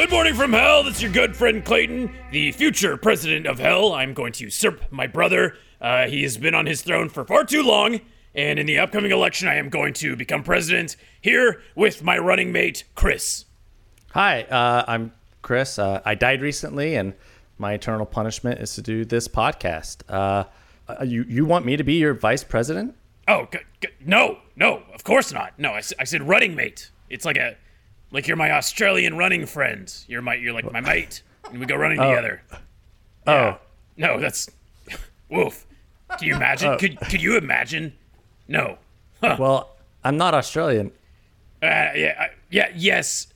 Good morning from hell, that's your good friend Clayton, the future president of hell. I'm going to usurp my brother. He has been on his throne for far too long, and in the upcoming election, I am going to become president here with my running mate, Chris. Hi, I'm Chris. I died recently, and my eternal punishment is to do this podcast. You want me to be your vice president? Oh, no, of course not. No, I said running mate. It's like you're my Australian running friend. You're like my mate, and we go running together. Yeah. Oh. No, that's... Woof. Can you imagine? Could you imagine? No. Huh. Well, I'm not Australian. Yes,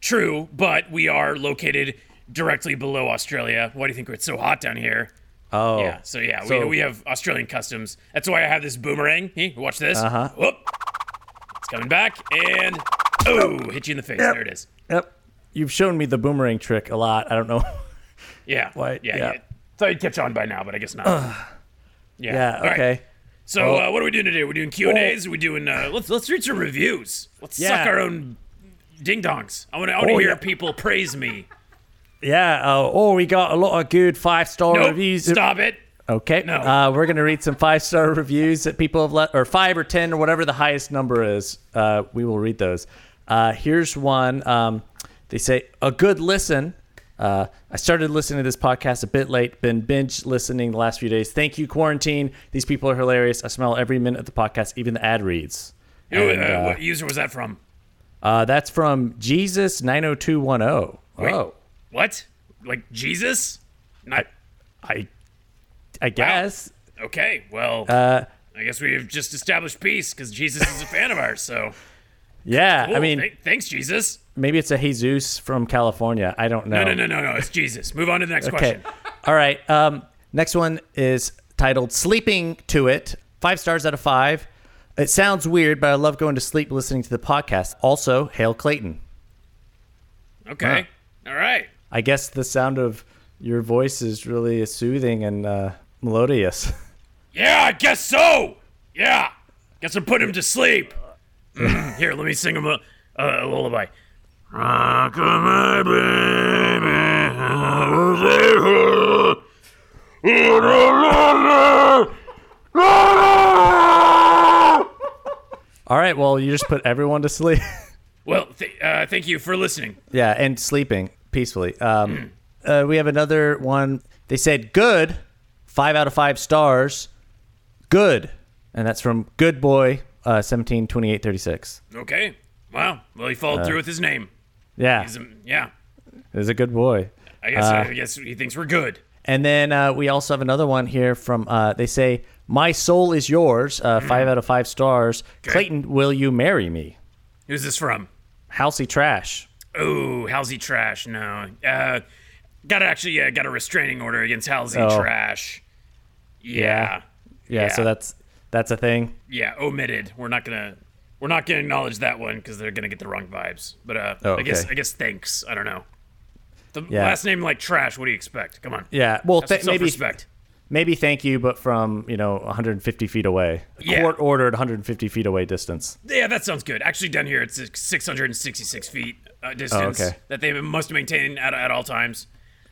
true, but we are located directly below Australia. Why do you think it's so hot down here? Oh. Yeah, we have Australian customs. That's why I have this boomerang. Watch this. Uh-huh. Whoop. It's coming back, and... Oh, hit you in the face. Yep. There it is. Yep. You've shown me the boomerang trick a lot. I don't know. Yeah. Why? Yeah. Thought you'd catch on by now, but I guess not. Yeah. All right. Okay. So what are we doing today? We're doing Q&A's? We're doing, let's read some reviews. Let's suck our own ding-dongs. I want to hear people praise me. Yeah. We got a lot of good five-star reviews. Stop it. Okay. No. We're going to read some five-star reviews that people have left, or 5 or 10 or whatever the highest number is. We will read those. Here's one. They say, a good listen. I started listening to this podcast a bit late, been binge listening the last few days. Thank you, quarantine. These people are hilarious. I smell every minute of the podcast, even the ad reads. And, what user was that from? That's from Jesus90210. Wait, what? Like Jesus? I guess. Wow. Okay, well, I guess we have just established peace because Jesus is a fan of ours, so... Yeah, cool. I mean... Thanks, Jesus. Maybe it's a Jesus from California. I don't know. No. It's Jesus. Move on to the next question. All right. Next one is titled Sleeping to It. 5 stars out of 5. It sounds weird, but I love going to sleep listening to the podcast. Also, hail Clayton. Okay. Wow. All right. I guess the sound of your voice is really soothing and melodious. Yeah, I guess so. Yeah. Guess I'm putting him to sleep. Here, let me sing him a lullaby. Rock my baby. All right, well, you just put everyone to sleep. Well, thank you for listening. Yeah, and sleeping peacefully. We have another one. They said, good, 5 out of 5 stars. Good. And that's from Good Boy 172836. Okay. Wow. Well, he followed through with his name. Yeah. He's a good boy. I guess he thinks we're good. And then we also have another one here from, they say, My Soul Is Yours, 5 out of 5 stars. Okay. Clayton, will you marry me? Who's this from? Halsey Trash. Oh, Halsey Trash. No. Got a restraining order against Halsey Trash. Yeah. So that's a thing. Yeah, omitted. We're not gonna acknowledge that one because they're gonna get the wrong vibes. But okay. I guess thanks. I don't know. The last name like Trash. What do you expect? Come on. Yeah. Well, maybe thank you, but from 150 feet away. Court ordered 150 feet away distance. Yeah, that sounds good. Actually, down here it's 666 feet distance that they must maintain at all times.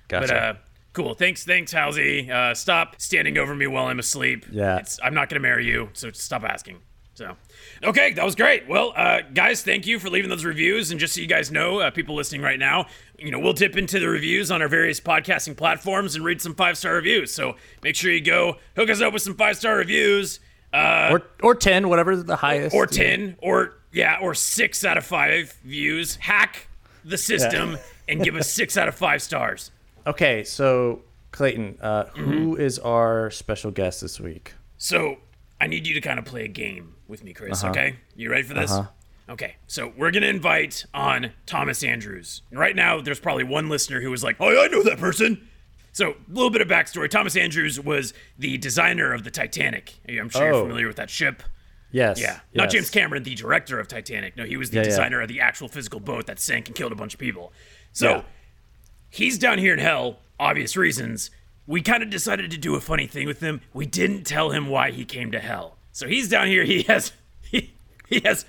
Gotcha. But cool. Thanks, Halsey. Stop standing over me while I'm asleep. Yeah. I'm not going to marry you, so stop asking. So, okay, that was great. Well, guys, thank you for leaving those reviews. And just so you guys know, people listening right now, we'll dip into the reviews on our various podcasting platforms and read some 5-star reviews. So make sure you go hook us up with some 5-star reviews. Or 10, whatever the highest. Or 10, or 6 out of 5 views. Hack the system and give us 6 out of 5 stars. Okay, so Clayton, who is our special guest this week? So I need you to kind of play a game with me, Chris, okay? You ready for this? Okay, so we're going to invite on Thomas Andrews. And right now, there's probably one listener who was like, oh, I know that person. So a little bit of backstory. Thomas Andrews was the designer of the Titanic. I'm sure you're familiar with that ship. Yes. Yeah. Yes. Not James Cameron, the director of Titanic. No, he was the designer of the actual physical boat that sank and killed a bunch of people. So... Yeah. He's down here in hell, obvious reasons. We kind of decided to do a funny thing with him. We didn't tell him why he came to hell. So he's down here. He has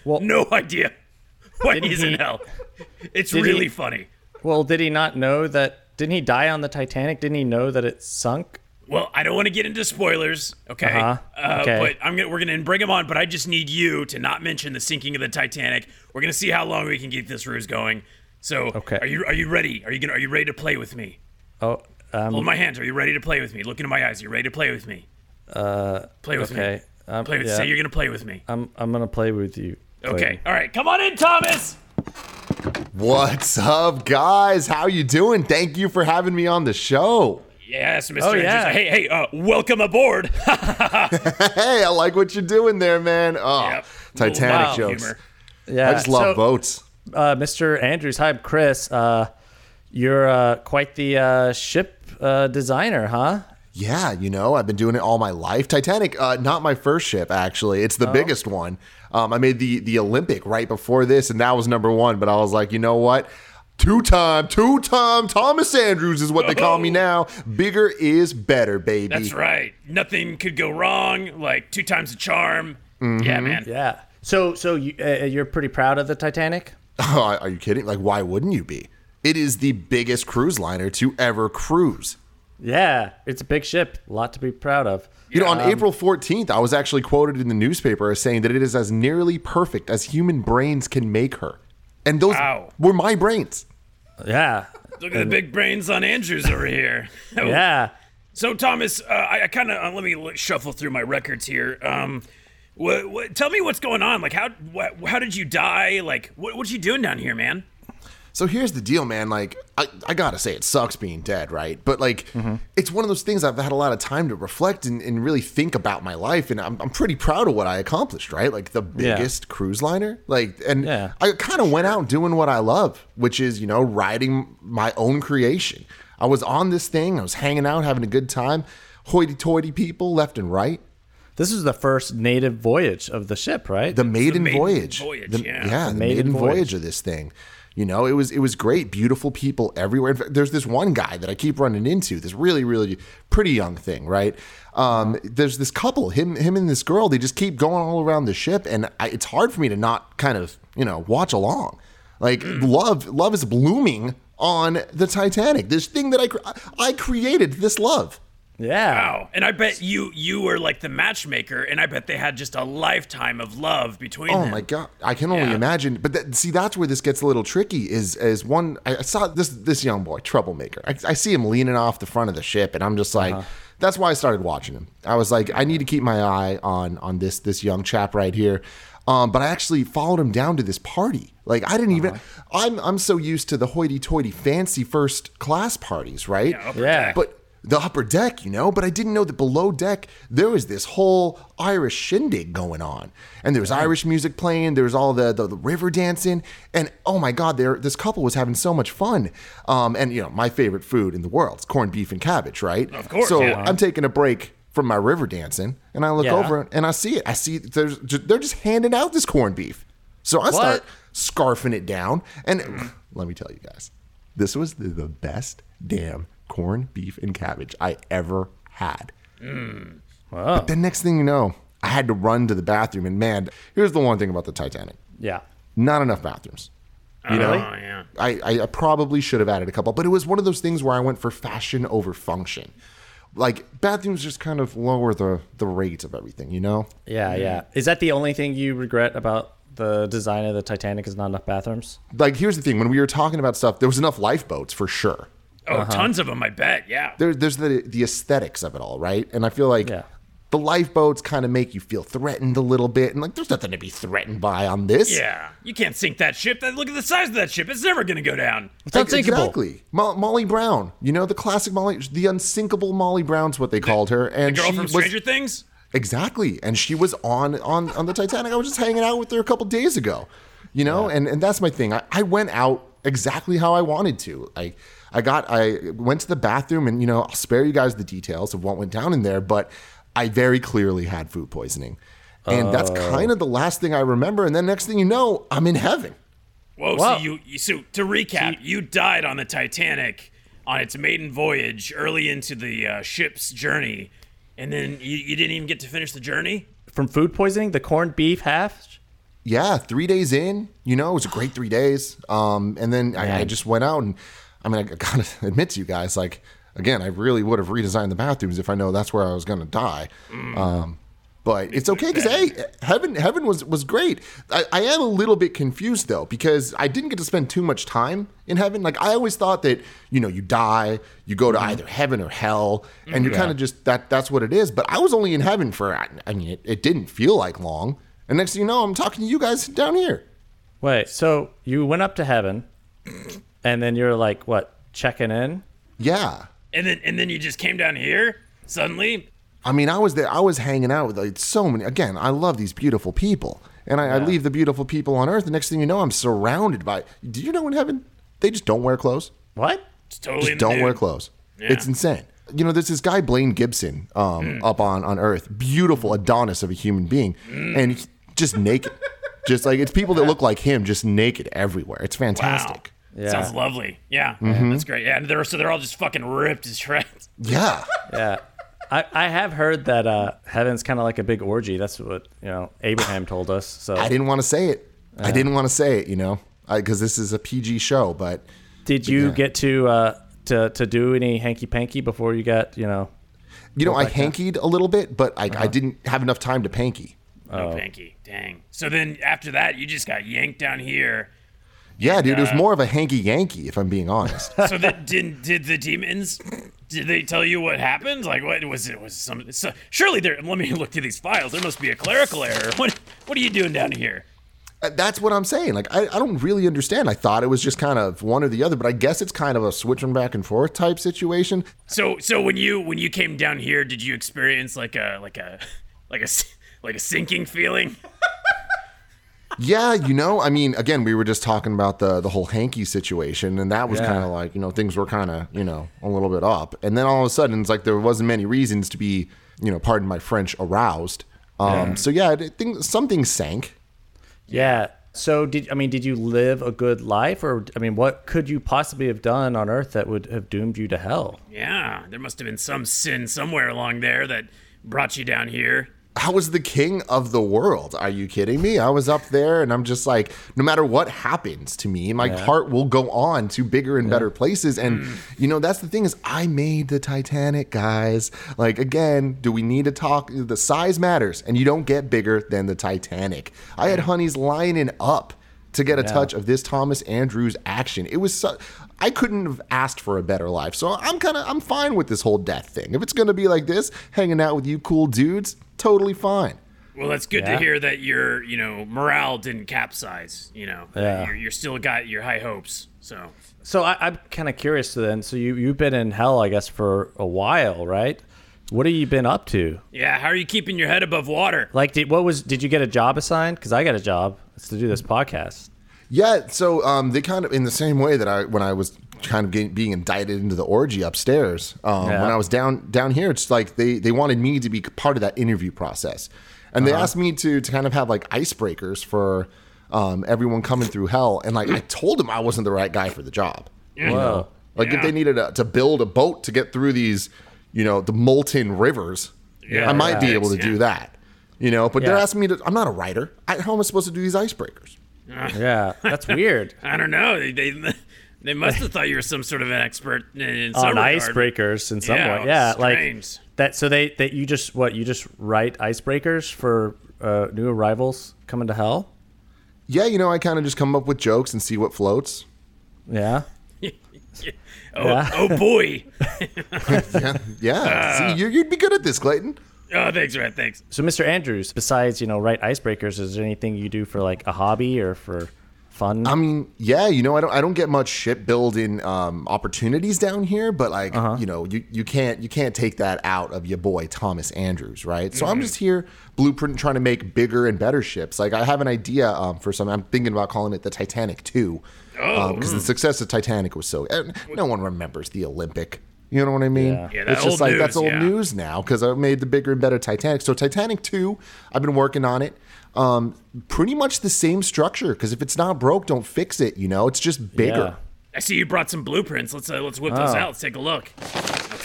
no idea why he's in hell. It's really funny. Well, did he not know that? Didn't he die on the Titanic? Didn't he know that it sunk? Well, I don't want to get into spoilers, okay? Okay. But we're going to bring him on, but I just need you to not mention the sinking of the Titanic. We're going to see how long we can keep this ruse going. So, okay. Are you ready? Are you ready to play with me? Oh, hold my hands. Are you ready to play with me? Look into my eyes. Are you ready to play with me? Play with me. Play with. Yeah. Say you're going to play with me. I'm going to play with you. Okay. All right. Come on in, Thomas. What's up, guys? How you doing? Thank you for having me on the show. Yes, Mr. Andrews. Yeah. Hey, welcome aboard. Hey, I like what you're doing there, man. Oh, yep. Titanic jokes. Humor. Yeah, I just love boats. Mr. Andrews, hi, I'm Chris. You're quite the ship designer, huh? Yeah, I've been doing it all my life. Titanic, not my first ship, actually. It's the biggest one. I made the Olympic right before this, and that was #1. But I was like, you know what? Two-time Thomas Andrews is what they call me now. Bigger is better, baby. That's right. Nothing could go wrong. Like, 2 times the charm. Mm-hmm. Yeah, man. Yeah. So you're pretty proud of the Titanic? Oh, are you kidding? Like, why wouldn't you be? It is the biggest cruise liner to ever cruise. Yeah, it's a big ship. A lot to be proud of. On April 14th, I was actually quoted in the newspaper as saying that it is as nearly perfect as human brains can make her. And those were my brains. Yeah. Look at the big brains on Andrews over here. Yeah. So, Thomas, I kind of let me shuffle through my records here. Tell me what's going on. Like, how did you die? Like, what you doing down here, man? So here's the deal, man. Like, I gotta say, it sucks being dead, right? But like, It's one of those things I've had a lot of time to reflect and really think about my life, and I'm pretty proud of what I accomplished, right? Like the biggest cruise liner, I kind of went out doing what I love, which is writing my own creation. I was on this thing, I was hanging out, having a good time, hoity-toity people left and right. This is the first native voyage of the ship, right? The maiden voyage. The maiden voyage of this thing. It was great, beautiful people everywhere. In fact, there's this one guy that I keep running into, this really, really pretty young thing, right? There's this couple, him and this girl, they just keep going all around the ship, and it's hard for me to not kind of, watch along. Like, love is blooming on the Titanic. This thing that I created, this love. Yeah. Wow. And I bet you were like the matchmaker, and I bet they had just a lifetime of love between them. Oh my God. I can only imagine. But that's where this gets a little tricky is one, I saw this young boy, troublemaker. I see him leaning off the front of the ship, and I'm just like, that's why I started watching him. I was like, I need to keep my eye on this young chap right here. But I actually followed him down to this party. Like, I didn't even, I'm so used to the hoity-toity fancy first class parties, right? Yeah. But the upper deck, but I didn't know that below deck, there was this whole Irish shindig going on. And there was Irish music playing, there was all the river dancing, and oh my God, this couple was having so much fun. And my favorite food in the world is corned beef and cabbage, right? Of course. So I'm taking a break from my river dancing, and I look over and I see it. I see they're just handing out this corned beef. So I start scarfing it down. And let me tell you guys, this was the best damn corned beef and cabbage I ever had. Wow. But the next thing you know, I had to run to the bathroom, and man, here's the one thing about the Titanic. Yeah. Not enough bathrooms. Yeah. I probably should have added a couple, but it was one of those things where I went for fashion over function. Like, bathrooms just kind of lower the rate of everything, Yeah. Is that the only thing you regret about the design of the Titanic is not enough bathrooms? Like, here's the thing. When we were talking about stuff, there was enough lifeboats for sure. Oh, tons of them, I bet, yeah. There's the aesthetics of it all, right? And I feel like the lifeboats kind of make you feel threatened a little bit. And, like, there's nothing to be threatened by on this. Yeah, you can't sink that ship. Look at the size of that ship. It's never going to go down. It's unsinkable. Exactly. Molly Brown, the classic Molly, the unsinkable Molly Brown's what they called her. And the girl from Stranger Things? Exactly. And she was on the Titanic. I was just hanging out with her a couple days ago, And that's my thing. I went out exactly how I wanted to. I went to the bathroom, and I'll spare you guys the details of what went down in there, but I very clearly had food poisoning, and that's kind of the last thing I remember. And then next thing you know, I'm in heaven. Whoa! So to recap, you died on the Titanic on its maiden voyage, early into the ship's journey, and then you didn't even get to finish the journey from food poisoning. The corned beef half. yeah, 3 days in, you know, it was a great 3 days. And then I just went out and, I mean, I gotta admit to you guys, like, again, I really would have redesigned the bathrooms if I know that's where I was gonna die. But it's okay because, hey, heaven was great. I am a little bit confused, though, because I didn't get to spend too much time in heaven. Like, I always thought that, you know, you die, you go to either heaven or hell, and you're kind of just, that's what it is. But I was only in heaven for, I mean, it didn't feel like long. And next thing you know, I'm talking to you guys down here. Wait, so you went up to heaven, and then you're like, what, checking in? Yeah. And then you just came down here suddenly? I mean, I was there. I was hanging out with like, so many. Again, I love these beautiful people, and I leave the beautiful people on Earth. The next thing you know, I'm surrounded by. Do you know in heaven they just don't wear clothes? What? It's totally just don't wear clothes. Yeah. It's insane. You know, there's this guy Blaine Gibson up on Earth, beautiful Adonis of a human being, and he's just naked, just like it's people that look like him, just naked everywhere. It's fantastic. Wow. Yeah. Sounds lovely. Yeah, that's great. Yeah, and they're all just fucking ripped as shreds. Yeah. Yeah. I have heard that heaven's kind of like a big orgy. That's what, you know, Abraham told us. So I didn't want to say it. Yeah. I didn't want to say it, you know, because this is a PG show. But did you get to do any hanky panky before you got, you know? You know, I hankied a little bit, but I didn't have enough time to panky. No panky, dang. So then after that, you just got yanked down here. Yeah, dude, it was more of a hanky yanky, if I'm being honest. So that did the demons? Did they tell you what happened? Like, what was it? Was some? So, surely there. Let me look through these files. There must be a clerical error. What are you doing down here? That's what I'm saying. Like, I don't really understand. I thought it was just kind of one or the other, but I guess it's kind of a switching back and forth type situation. So when you came down here, did you experience like a sinking feeling? Yeah, you know, I mean, again, we were just talking about the whole hanky situation, and that was kind of like, you know, things were kind of, you know, a little bit up. And then all of a sudden, it's like there wasn't many reasons to be, you know, pardon my French, aroused. So, yeah, something sank. Yeah. So, did you live a good life? Or, I mean, what could you possibly have done on Earth that would have doomed you to hell? Yeah, there must have been some sin somewhere along there that brought you down here. I was the king of the world. Are you kidding me? I was up there and I'm just like, no matter what happens to me, my heart will go on to bigger and better places. And, you know, that's the thing is I made the Titanic, guys. Like, again, do we need to talk? The size matters and you don't get bigger than the Titanic. I had honeys lining up to get a touch of this Thomas Andrews action. It was I couldn't have asked for a better life. So I'm fine with this whole death thing. If it's going to be like this, hanging out with you cool dudes, totally fine. Well, that's good to hear that your, you know, morale didn't capsize, you know. Yeah. You're still got your high hopes. So I'm kind of curious then. So you've been in hell, I guess, for a while, right? What have you been up to? Yeah, how are you keeping your head above water? Like, did you get a job assigned? Because I got a job. It's to do this podcast. Yeah, so they kind of, in the same way that when I was kind of being indicted into the orgy upstairs, when I was down here, it's like they wanted me to be part of that interview process. And they asked me to kind of have like icebreakers for everyone coming through hell. And like I told them I wasn't the right guy for the job. Yeah. Wow. Like if they needed to build a boat to get through these, you know, the molten rivers, I might be able to do that, you know, but they're asking me to, I'm not a writer. How am I supposed to do these icebreakers? Yeah, that's weird. I don't know. They must have thought you were some sort of an expert in some on regard. Icebreakers in some way. Yeah, strange. Like that. So you just write icebreakers for new arrivals coming to hell? Yeah, you know, I kind of just come up with jokes and see what floats. Yeah. Oh boy. Yeah. See, you'd be good at this, Clayton. Oh, thanks, Red. Thanks. So, Mr. Andrews, besides, you know, write icebreakers, is there anything you do for like a hobby or for fun? I mean, yeah, you know, I don't get much shipbuilding opportunities down here, but like, you know, you can't take that out of your boy Thomas Andrews, right? So I'm just here blueprint trying to make bigger and better ships. Like I have an idea for something. I'm thinking about calling it the Titanic 2. Oh, because the success of Titanic was so no one remembers the Olympic. You know what I mean? Yeah, it's just like news, that's old news now because I made the bigger and better Titanic. So Titanic 2, I've been working on it. Pretty much the same structure because if it's not broke, don't fix it. You know, it's just bigger. Yeah. I see you brought some blueprints. Let's whip those out. Let's take a look.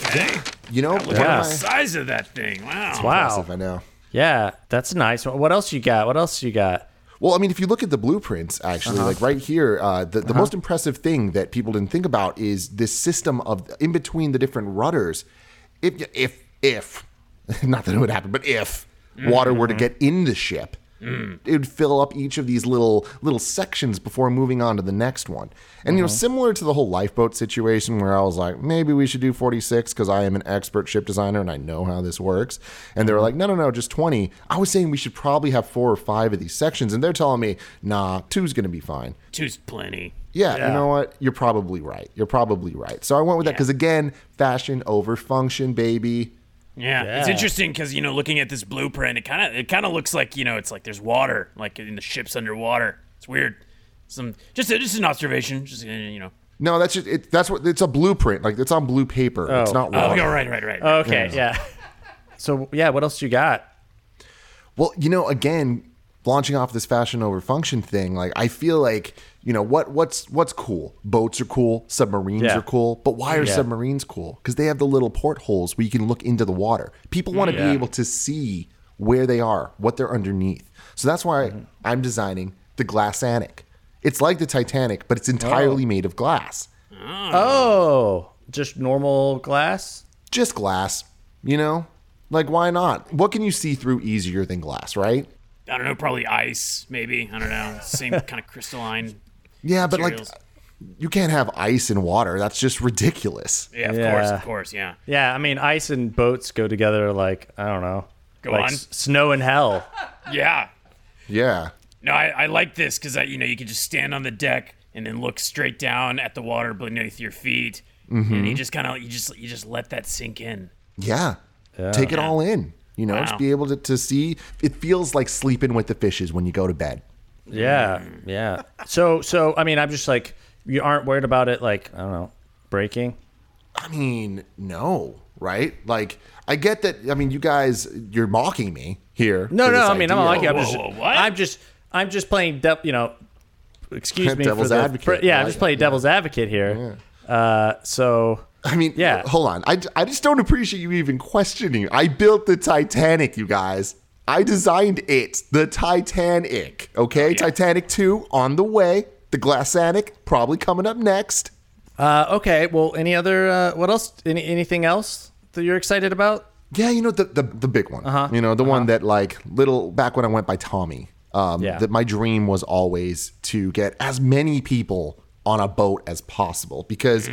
Okay. You know, look at the size of that thing. Wow. It's impressive, I know. Yeah, that's nice. What else you got? Well, I mean, if you look at the blueprints, actually, like right here, the most impressive thing that people didn't think about is this system of in between the different rudders. If not that it would happen, but if water were to get in the ship, it would fill up each of these little sections before moving on to the next one. And, you know, similar to the whole lifeboat situation where I was like, maybe we should do 46 because I am an expert ship designer and I know how this works. And they were like, no, just 20. I was saying we should probably have 4 or 5 of these sections. And they're telling me, nah, 2's going to be fine. 2's plenty. Yeah, you know what? You're probably right. So I went with that because, again, fashion over function, baby. Yeah, it's interesting because, you know, looking at this blueprint, it kind of looks like, you know, it's like there's water, like in the ship's underwater. It's weird. Just an observation, just, you know. No, that's just it's a blueprint. Like it's on blue paper. Oh. It's not water. Oh, right. Okay, yeah. So yeah, what else you got? Well, you know, again, launching off this fashion over function thing, like I feel like, you know, what's cool? Boats are cool. Submarines are cool. But why are submarines cool? Because they have the little portholes where you can look into the water. People want to be able to see where they are, what they're underneath. So that's why I'm designing the Glassanic. It's like the Titanic, but it's entirely made of glass. Oh, just normal glass? Just glass, you know? Like, why not? What can you see through easier than glass, right? I don't know, probably ice, maybe. I don't know. Same kind of crystalline. Yeah, but materials. Like, you can't have ice and water. That's just ridiculous. Yeah, of course, yeah. Yeah, I mean, ice and boats go together like, I don't know. Go like on. Snow and hell. Yeah. Yeah. No, I like this because, you know, you can just stand on the deck and then look straight down at the water beneath your feet. Mm-hmm. And you just kind of, you just let that sink in. Yeah. Take it all in. You know, just be able to see. It feels like sleeping with the fishes when you go to bed. Yeah. So I mean, I'm just like, you aren't worried about it, like, I don't know, breaking? I mean, no, right? Like, I get that. I mean, you guys, you're mocking me here. No, I mean, I'm not like you. I'm just playing, you know, excuse me. Devil's advocate. I'm just playing devil's advocate here. Yeah. So... I mean, hold on. I just don't appreciate you even questioning. I built the Titanic, you guys. I designed it. The Titanic. Okay? Oh, yeah. Titanic 2 on the way. The Glassanic probably coming up next. Okay. Well, any other... what else? Anything else that you're excited about? Yeah, you know, the big one. Uh-huh. You know, the one that, like, little... Back when I went by Tommy, that my dream was always to get as many people on a boat as possible. Because...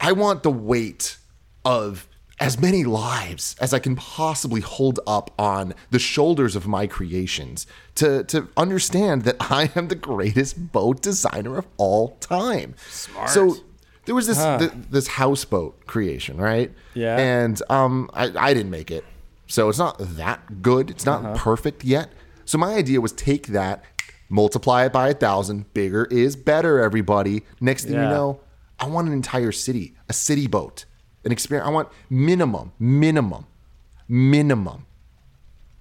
I want the weight of as many lives as I can possibly hold up on the shoulders of my creations to understand that I am the greatest boat designer of all time. Smart. So there was this this houseboat creation, right? Yeah. And I didn't make it. So it's not that good. It's not perfect yet. So my idea was take that, multiply it by 1,000. Bigger is better, everybody. Next thing you know, I want an entire city, a city boat, an experience. I want minimum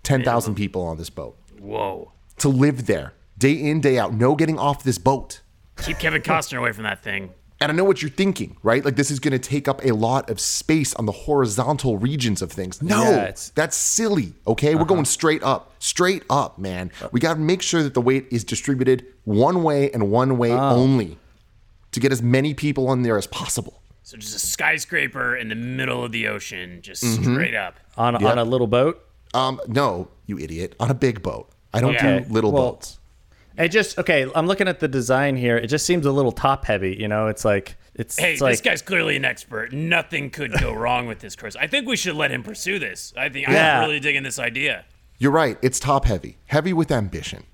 10,000 people on this boat. Whoa. To live there day in, day out. No getting off this boat. Keep Kevin Costner away from that thing. And I know what you're thinking, right? Like, this is going to take up a lot of space on the horizontal regions of things. No, that's silly, okay? We're going straight up, man. We got to make sure that the weight is distributed one way and one way only. To get as many people on there as possible. So just a skyscraper in the middle of the ocean, just straight up. On a little boat? No, you idiot. On a big boat. I don't do little boats. It just, I'm looking at the design here. It just seems a little top heavy, you know? It's like... It's like, this guy's clearly an expert. Nothing could go wrong with this course. I think we should let him pursue this. I think I'm really digging this idea. You're right. It's top heavy. Heavy with ambition.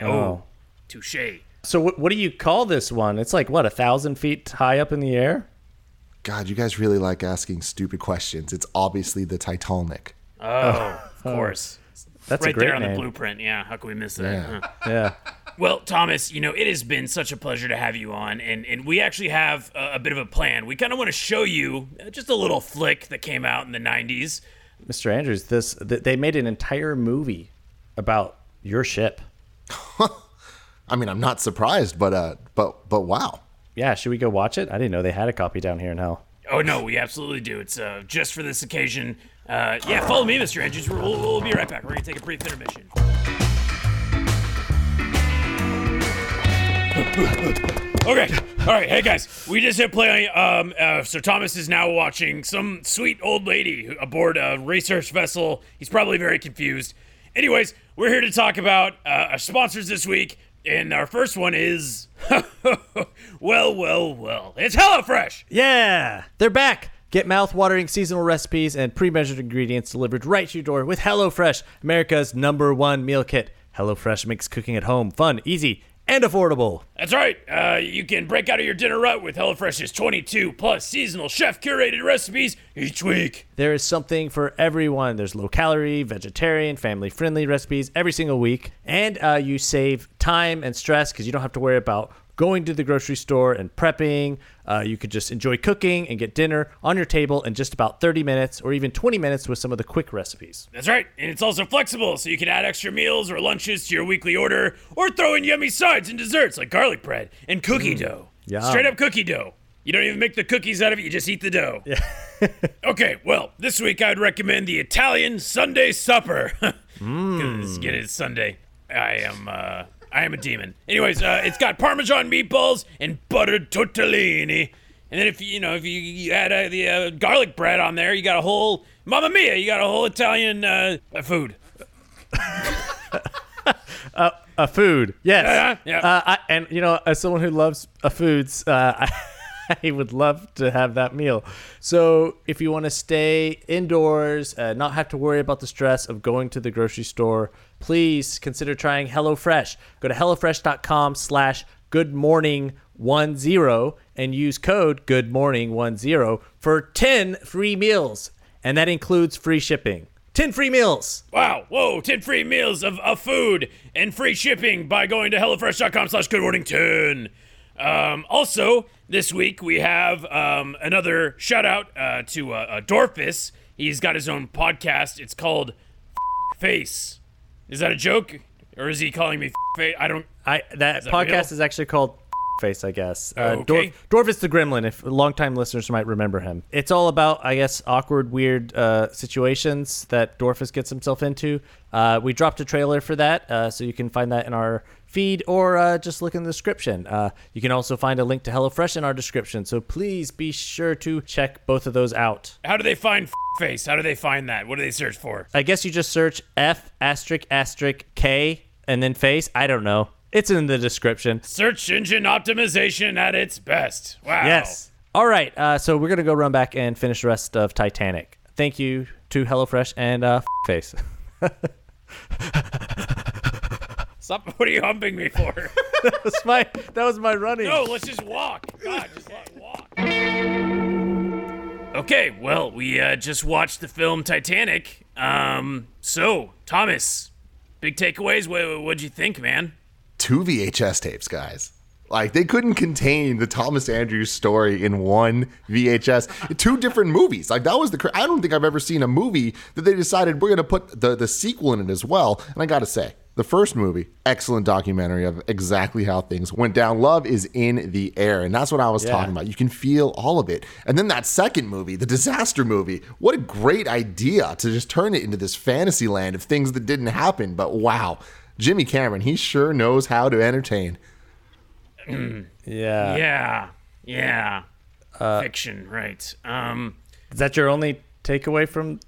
Oh. Touche. So what do you call this one? It's like, what, 1,000 feet high up in the air? God, you guys really like asking stupid questions. It's obviously the Titanic. Oh, of course. That's right, a great there on name. The blueprint. Yeah, how can we miss that? Yeah. Huh. Well, Thomas, you know, it has been such a pleasure to have you on, and we actually have a bit of a plan. We kind of want to show you just a little flick that came out in the 90s. Mr. Andrews, they made an entire movie about your ship. I mean, I'm not surprised, but wow. Yeah, should we go watch it? I didn't know they had a copy down here in hell. Oh, no, we absolutely do. It's just for this occasion. Yeah, follow me, Mr. Andrews. We'll be right back. We're going to take a brief intermission. Okay, alright, hey guys, we just hit play on, Sir Thomas is now watching some sweet old lady aboard a research vessel. He's probably very confused. Anyways, we're here to talk about our sponsors this week, and our first one is... well, it's HelloFresh! Yeah, they're back! Get mouth-watering seasonal recipes and pre-measured ingredients delivered right to your door with HelloFresh, America's #1 meal kit. HelloFresh makes cooking at home fun, easy, and affordable. That's right. You can break out of your dinner rut with HelloFresh's 22 plus seasonal chef curated recipes each week. There is something for everyone. There's low calorie, vegetarian, family friendly recipes every single week. And you save time and stress because you don't have to worry about going to the grocery store and prepping. You could just enjoy cooking and get dinner on your table in just about 30 minutes or even 20 minutes with some of the quick recipes. That's right. And it's also flexible, so you can add extra meals or lunches to your weekly order or throw in yummy sides and desserts like garlic bread and cookie dough. Yeah. Straight up cookie dough. You don't even make the cookies out of it. You just eat the dough. Yeah. Okay, well, this week I'd recommend the Italian Sunday Supper. Get it, it's Sunday. I am a demon. Anyways, it's got Parmesan meatballs and buttered tortellini. And then if you add the garlic bread on there, you got a whole, Mamma Mia, you got a whole Italian food. Food, yes. Yeah. As someone who loves foods, I would love to have that meal. So if you want to stay indoors, not have to worry about the stress of going to the grocery store, please consider trying HelloFresh. Go to hellofresh.com/goodmorning10 and use code goodmorning10 for 10 free meals. And that includes free shipping. 10 free meals. Wow. Whoa. 10 free meals of food and free shipping by going to hellofresh.com/goodmorning10. Also, this week we have another shout out to Dorfus. He's got his own podcast. It's called F Face. Is that a joke, or is he calling me F Face? That podcast is actually called F Face, I guess. Okay. Dorfus the Gremlin. If longtime listeners might remember him, it's all about, I guess, awkward, weird situations that Dorfus gets himself into. We dropped a trailer for that, so you can find that in our feed or just look in the description. You can also find a link to HelloFresh in our description, so please be sure to check both of those out. How do they find Face? How do they find that? What do they search for? I guess you just search F***K and then Face. I don't know. It's in the description. Search engine optimization at its best. Wow. Yes. All right. So we're going to go run back and finish the rest of Titanic. Thank you to HelloFresh and Face. Stop! What are you humping me for? that was my running. No, let's just walk. God, just walk. Okay, well, we just watched the film Titanic. So Thomas, big takeaways. What'd you think, man? 2 VHS tapes, guys. Like, they couldn't contain the Thomas Andrews story in one VHS. 2 different movies. Like, that was the... I don't think I've ever seen a movie that they decided we're going to put the sequel in it as well. And I got to say, the first movie, excellent documentary of exactly how things went down. Love is in the air. And that's what I was talking about. You can feel all of it. And then that second movie, the disaster movie, what a great idea to just turn it into this fantasy land of things that didn't happen. But wow, Jimmy Cameron, he sure knows how to entertain. Yeah. Fiction, right. Is that your only takeaway from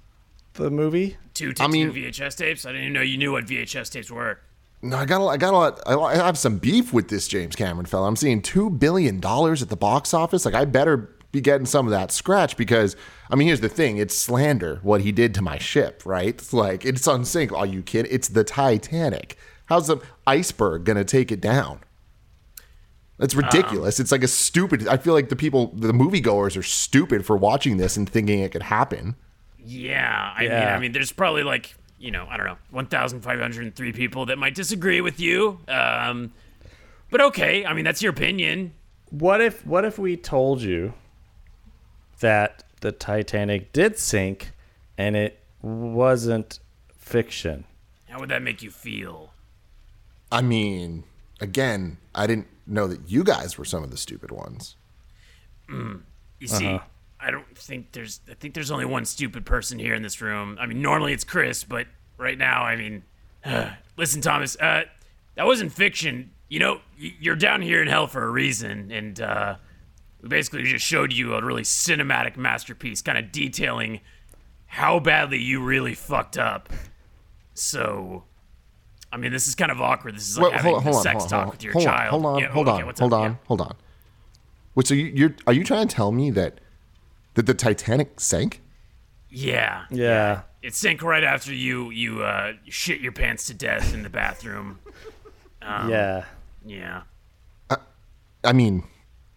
the movie? Two VHS tapes? I didn't even know you knew what VHS tapes were. No, I got a lot. I have some beef with this James Cameron fella. I'm seeing $2 billion at the box office. Like, I better be getting some of that scratch because, I mean, here's the thing. It's slander what he did to my ship, right? It's like, it's unsinkable. Are you kidding? It's the Titanic. How's the iceberg going to take it down? It's ridiculous. It's like a stupid... I feel like the moviegoers are stupid for watching this and thinking it could happen. I mean, there's probably 1,503 people that might disagree with you. But okay, I mean, that's your opinion. What if we told you that the Titanic did sink and it wasn't fiction? How would that make you feel? I mean, again, I didn't know that you guys were some of the stupid ones. You see, I think there's only one stupid person here in this room. I mean, normally it's Chris, but right now, I mean, listen, Thomas, that wasn't fiction. you know, you're down here in hell for a reason, and we basically just showed you a really cinematic masterpiece, kind of detailing how badly you really fucked up. So, I mean, this is kind of awkward. This is like having a sex talk with your child. Hold on. Wait, so are you trying to tell me that the Titanic sank? Yeah. It sank right after you shit your pants to death in the bathroom. Yeah. I mean,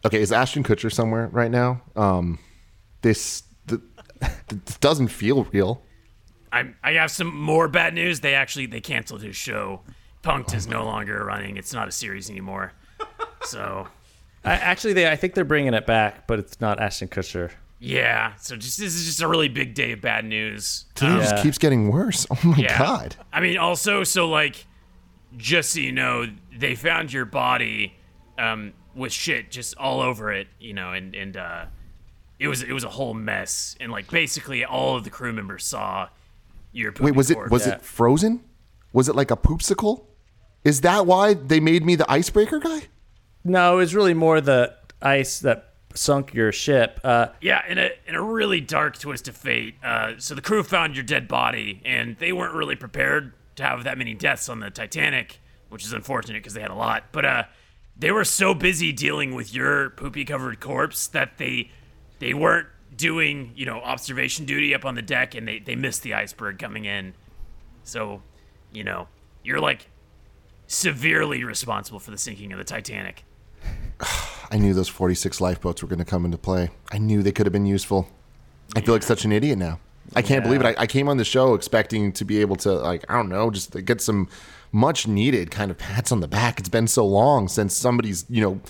okay, is Ashton Kutcher somewhere right now? This doesn't feel real. I have some more bad news. They canceled his show. Punk'd is no longer running. It's not a series anymore. So, I think they're bringing it back, but it's not Ashton Kutcher. Yeah, so this is just a really big day of bad news. It just keeps getting worse. Oh my god. I mean, also, so like, just so you know, they found your body with shit just all over it, you know, and it was a whole mess, and like basically all of the crew members saw your poop. Wait, was it frozen? Was it like a poopsicle? Is that why they made me the icebreaker guy? No, it was really more the ice that sunk your ship. In a really dark twist of fate. So the crew found your dead body, and they weren't really prepared to have that many deaths on the Titanic, which is unfortunate because they had a lot. But they were so busy dealing with your poopy-covered corpse that they weren't doing, you know, observation duty up on the deck, and they missed the iceberg coming in. So, you know, you're like severely responsible for the sinking of the Titanic. I knew those 46 lifeboats were going to come into play. I knew they could have been useful. I feel like such an idiot now. I can't believe it. I came on the show expecting to be able to, like, I don't know, just get some much-needed kind of pats on the back. It's been so long since somebody's, you know,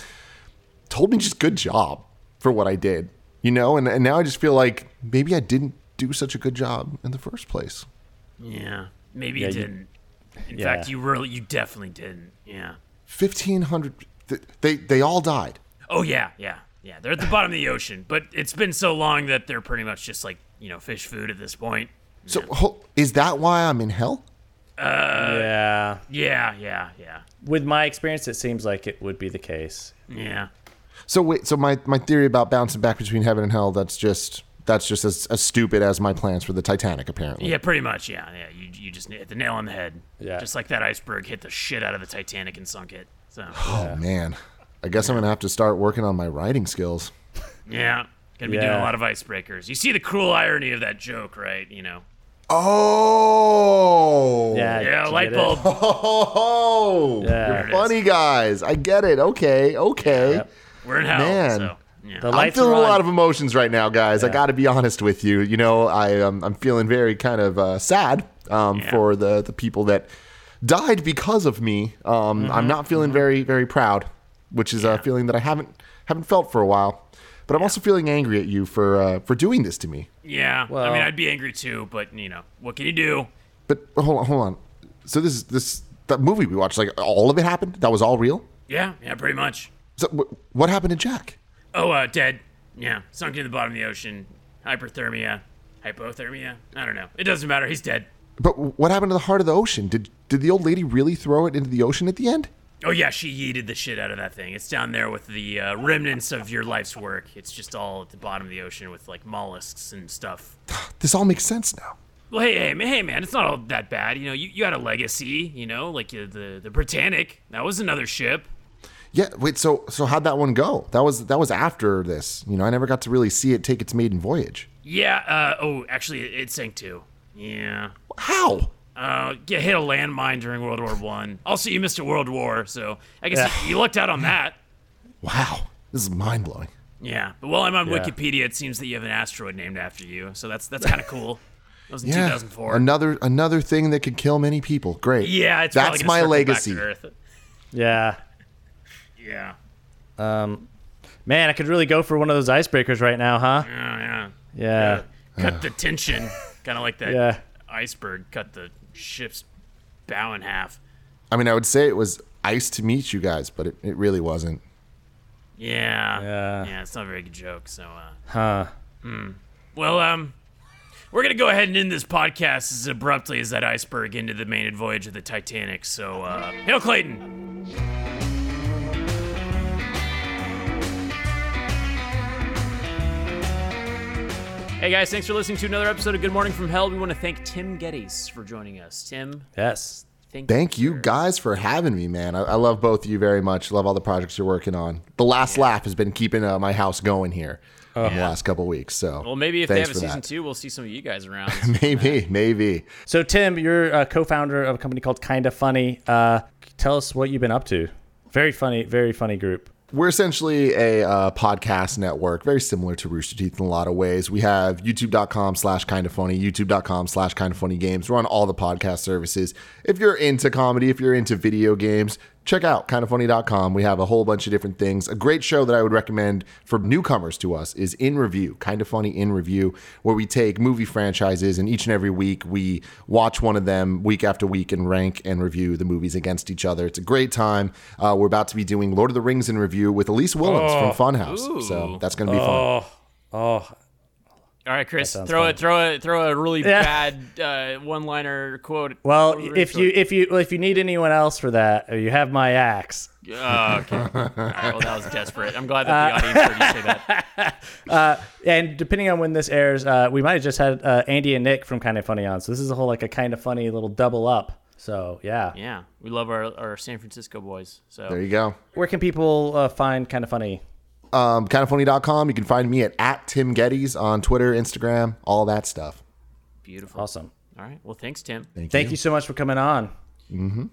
told me just good job for what I did, you know? And now I just feel like maybe I didn't do such a good job in the first place. Yeah, maybe you didn't. In fact, you definitely didn't, 1,500... They all died. Oh, yeah. They're at the bottom of the ocean, but it's been so long that they're pretty much just like, you know, fish food at this point. So is that why I'm in hell? Yeah. With my experience, it seems like it would be the case. Yeah. So wait, so my theory about bouncing back between heaven and hell, that's just as stupid as my plans for the Titanic, apparently. Yeah, pretty much, yeah. You just hit the nail on the head. Yeah. Just like that iceberg hit the shit out of the Titanic and sunk it. So. Man, I guess I'm going to have to start working on my writing skills. Yeah, going to be doing a lot of icebreakers. You see the cruel irony of that joke, right? You know. Oh! Yeah, light bulb. Oh! Yeah. You're funny, guys. I get it. Okay. Yep. We're in hell, so. Yeah. I'm feeling a lot of emotions right now, guys. Yeah. I got to be honest with you. You know, I'm feeling very kind of sad for the people that died because of me. I'm not feeling very, very proud, which is a feeling that I haven't felt for a while. But I'm also feeling angry at you for doing this to me. Yeah, well, I mean, I'd be angry too, but you know, what can you do? But hold on. So that movie we watched, like all of it happened? That was all real? Yeah, pretty much. So what happened to Jack? Oh, dead. Yeah, sunk to the bottom of the ocean. Hyperthermia, hypothermia. I don't know. It doesn't matter. He's dead. But what happened to the heart of the ocean? Did the old lady really throw it into the ocean at the end? Oh, yeah, she yeeted the shit out of that thing. It's down there with the remnants of your life's work. It's just all at the bottom of the ocean with, like, mollusks and stuff. This all makes sense now. Well, hey, man, it's not all that bad. You know, you had a legacy, you know, like the Britannic. That was another ship. Yeah, wait, so how'd that one go? That was after this. You know, I never got to really see it take its maiden voyage. Yeah, actually, it sank too. Yeah. How? Get hit a landmine during World War I. Also, you missed a World War, so I guess you lucked out on that. Wow, this is mind blowing. Yeah, but while I'm on Wikipedia, it seems that you have an asteroid named after you, so that's kind of cool. That was in 2004. Another thing that could kill many people. Great. Yeah, it's probably gonna circle back to Earth. That's my legacy. Yeah. Man, I could really go for one of those icebreakers right now, huh? Yeah. Cut the tension. Kind of like that iceberg cut the ship's bow in half. I mean, I would say it was ice to meet you guys, but it really wasn't. Yeah, it's not a very good joke, so. Well, we're going to go ahead and end this podcast as abruptly as that iceberg into the maiden voyage of the Titanic, so, hail Clayton! Hey guys, thanks for listening to another episode of Good Morning from Hell. We want to thank Tim Gettys for joining us. Tim. Yes. Thank you guys for having me, man. I love both of you very much. Love all the projects you're working on. The Last Laugh has been keeping my house going here the last couple of weeks. So, well, maybe if they have a season two, we'll see some of you guys around. maybe. So, Tim, you're a co-founder of a company called Kinda Funny. Tell us what you've been up to. Very funny group. We're essentially a podcast network, very similar to Rooster Teeth in a lot of ways. We have youtube.com/kindafunny, youtube.com/kindafunnygames. We're on all the podcast services. If you're into comedy, if you're into video games, check out kindafunny.com. We have a whole bunch of different things. A great show that I would recommend for newcomers to us is In Review, Kinda Funny In Review, where we take movie franchises and each and every week we watch one of them week after week and rank and review the movies against each other. It's a great time. We're about to be doing Lord of the Rings in Review with Elise Willems from Funhouse. Ooh. So that's going to be fun. All right, Chris, throw a really bad one-liner quote. Well, if you need anyone else for that, you have my axe. Okay. All right, well, that was desperate. I'm glad that the audience heard you say that. And depending on when this airs, we might have just had Andy and Nick from Kinda Funny on. So this is a whole like a Kinda Funny little double up. So, yeah. We love our San Francisco boys. So there you go. Where can people find Kinda Funny? Kindafunny.com. You can find me at Tim Gettys on Twitter, Instagram, all that stuff. Beautiful. Awesome. All right. Well, thanks, Tim. Thank you so much for coming on. Mm-hmm.